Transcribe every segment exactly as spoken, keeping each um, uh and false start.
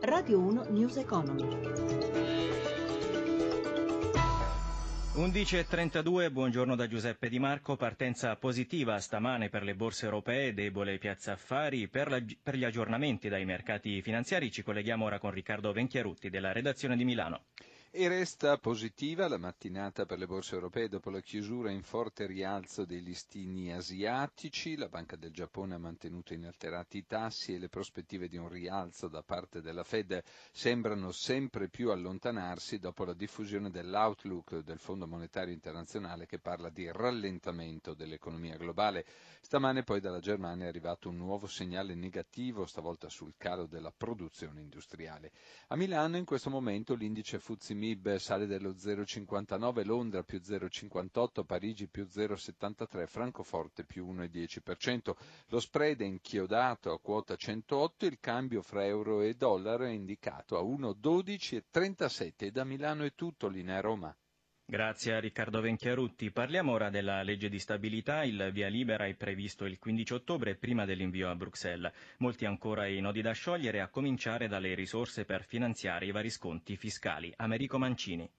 Radio uno News Economy. undici e trentadue, buongiorno da Giuseppe Di Marco. Partenza positiva stamane per le borse europee, debole Piazza Affari. Per, la, per gli aggiornamenti dai mercati finanziari ci colleghiamo ora con Riccardo Venchiarutti della redazione di Milano. E resta positiva la mattinata per le borse europee dopo la chiusura in forte rialzo dei listini asiatici. La Banca del Giappone ha mantenuto inalterati i tassi e le prospettive di un rialzo da parte della Fed sembrano sempre più allontanarsi dopo la diffusione dell'outlook del Fondo Monetario Internazionale che parla di rallentamento dell'economia globale. Stamane poi dalla Germania è arrivato un nuovo segnale negativo, stavolta sul calo della produzione industriale. A Milano in questo momento l'indice F T S E Il Mib sale dello zero virgola cinquantanove, Londra più zero virgola cinquantotto, Parigi più zero virgola settantatré, Francoforte più uno virgola dieci per cento. Lo spread è inchiodato a quota centootto, il cambio fra euro e dollaro è indicato a uno virgola dodici e trentasette. E da Milano è tutto, linea Roma. Grazie a Riccardo Venchiarutti. Parliamo ora della legge di stabilità. Il via libera è previsto il quindici ottobre, prima dell'invio a Bruxelles. Molti ancora i nodi da sciogliere, a cominciare dalle risorse per finanziare i vari sconti fiscali. Americo Mancini.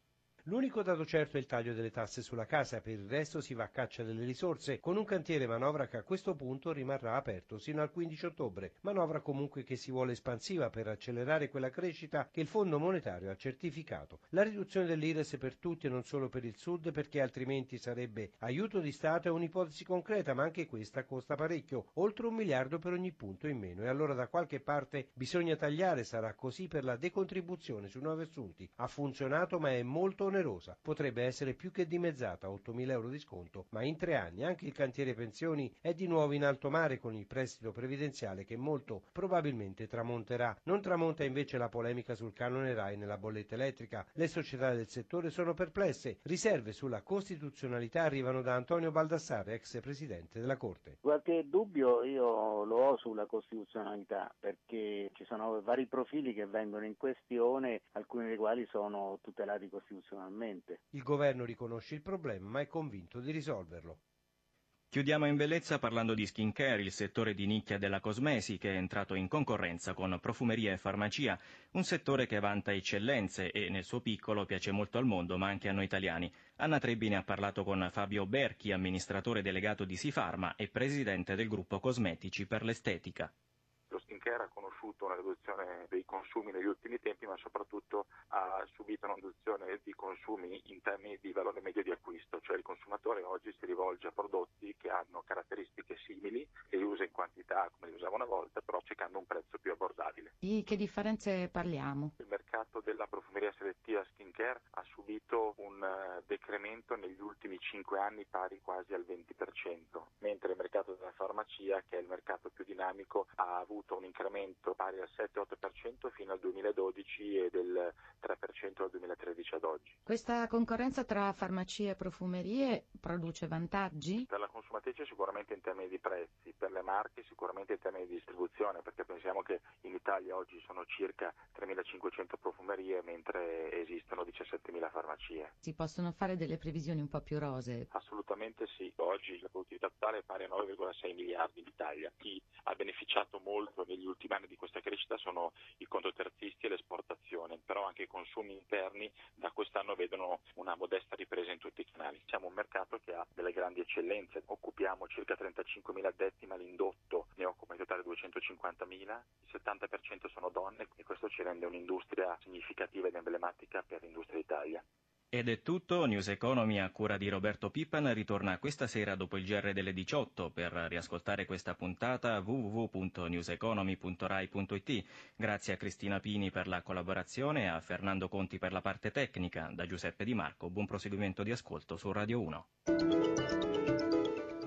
L'unico dato certo è il taglio delle tasse sulla casa, per il resto si va a caccia delle risorse, con un cantiere manovra che a questo punto rimarrà aperto sino al quindici ottobre, manovra comunque che si vuole espansiva per accelerare quella crescita che il Fondo Monetario ha certificato. La riduzione dell'I R E S per tutti e non solo per il Sud, perché altrimenti sarebbe aiuto di Stato, è un'ipotesi concreta, ma anche questa costa parecchio, oltre un miliardo per ogni punto in meno, e allora da qualche parte bisogna tagliare. Sarà così per la decontribuzione sui nuovi assunti. Ha funzionato, ma è molto onerosa, potrebbe essere più che dimezzata, ottomila euro di sconto, ma in tre anni. Anche il cantiere pensioni è di nuovo in alto mare con il prestito previdenziale che molto probabilmente tramonterà. Non tramonta invece la polemica sul canone Rai nella bolletta elettrica. Le società del settore sono perplesse, riserve sulla costituzionalità arrivano da Antonio Baldassare, ex presidente della Corte. Qualche dubbio io lo ho sulla costituzionalità, perché ci sono vari profili che vengono in questione, alcuni dei quali sono tutelati costituzionalmente. Il governo riconosce il problema, ma è convinto di risolverlo. Chiudiamo in bellezza parlando di skincare, il settore di nicchia della cosmesi che è entrato in concorrenza con profumeria e farmacia, un settore che vanta eccellenze e nel suo piccolo piace molto al mondo ma anche a noi italiani. Anna Trebbine ha parlato con Fabio Berchi, amministratore delegato di Sifarma e presidente del gruppo Cosmetici per l'Estetica. Skincare ha conosciuto una riduzione dei consumi negli ultimi tempi, ma soprattutto ha subito una riduzione di consumi in termini di valore medio di acquisto, cioè il consumatore oggi si rivolge a prodotti che hanno caratteristiche simili e li usa in quantità come li usava una volta, però cercando un prezzo più abbordabile. Di che differenze parliamo? Il mercato della profumeria selettiva skincare ha subito un decremento negli ultimi cinque anni pari quasi al venti per cento, mentre il mercato della farmacia, che è il mercato più dinamico, ha avuto un incremento pari al sette otto per cento fino al duemiladodici e del tre per cento dal duemilatredici ad oggi. Questa concorrenza tra farmacie e profumerie produce vantaggi? Per la consumatrice sicuramente in termini di prezzi, per le marche sicuramente in termini di distribuzione, perché pensiamo che in Italia oggi sono circa tremilacinquecento profumerie mentre esistono diciassettemila farmacie. Si possono fare delle previsioni un po' più rosee? Assolutamente sì, oggi la produttività totale è pari a nove virgola sei miliardi in Italia. Chi ha beneficiato molto negli ultimi anni di questa crescita sono i controterzisti e l'esportazione, però anche i consumi interni da quest'anno vedono una modesta ripresa in tutti i canali. Siamo un mercato che ha delle grandi eccellenze, occupiamo circa trentacinquemila addetti, ma l'indotto ne occupa in totale duecentocinquantamila, il settanta per cento sono donne e questo ci rende un'industria significativa ed emblematica per l'industria d'Italia. Ed è tutto, News Economy a cura di Roberto Pippan ritorna questa sera dopo il G R delle diciotto. Per riascoltare questa puntata w w w punto news economy punto rai punto it. Grazie a Cristina Pini per la collaborazione e a Fernando Conti per la parte tecnica. Da Giuseppe Di Marco, buon proseguimento di ascolto su Radio uno.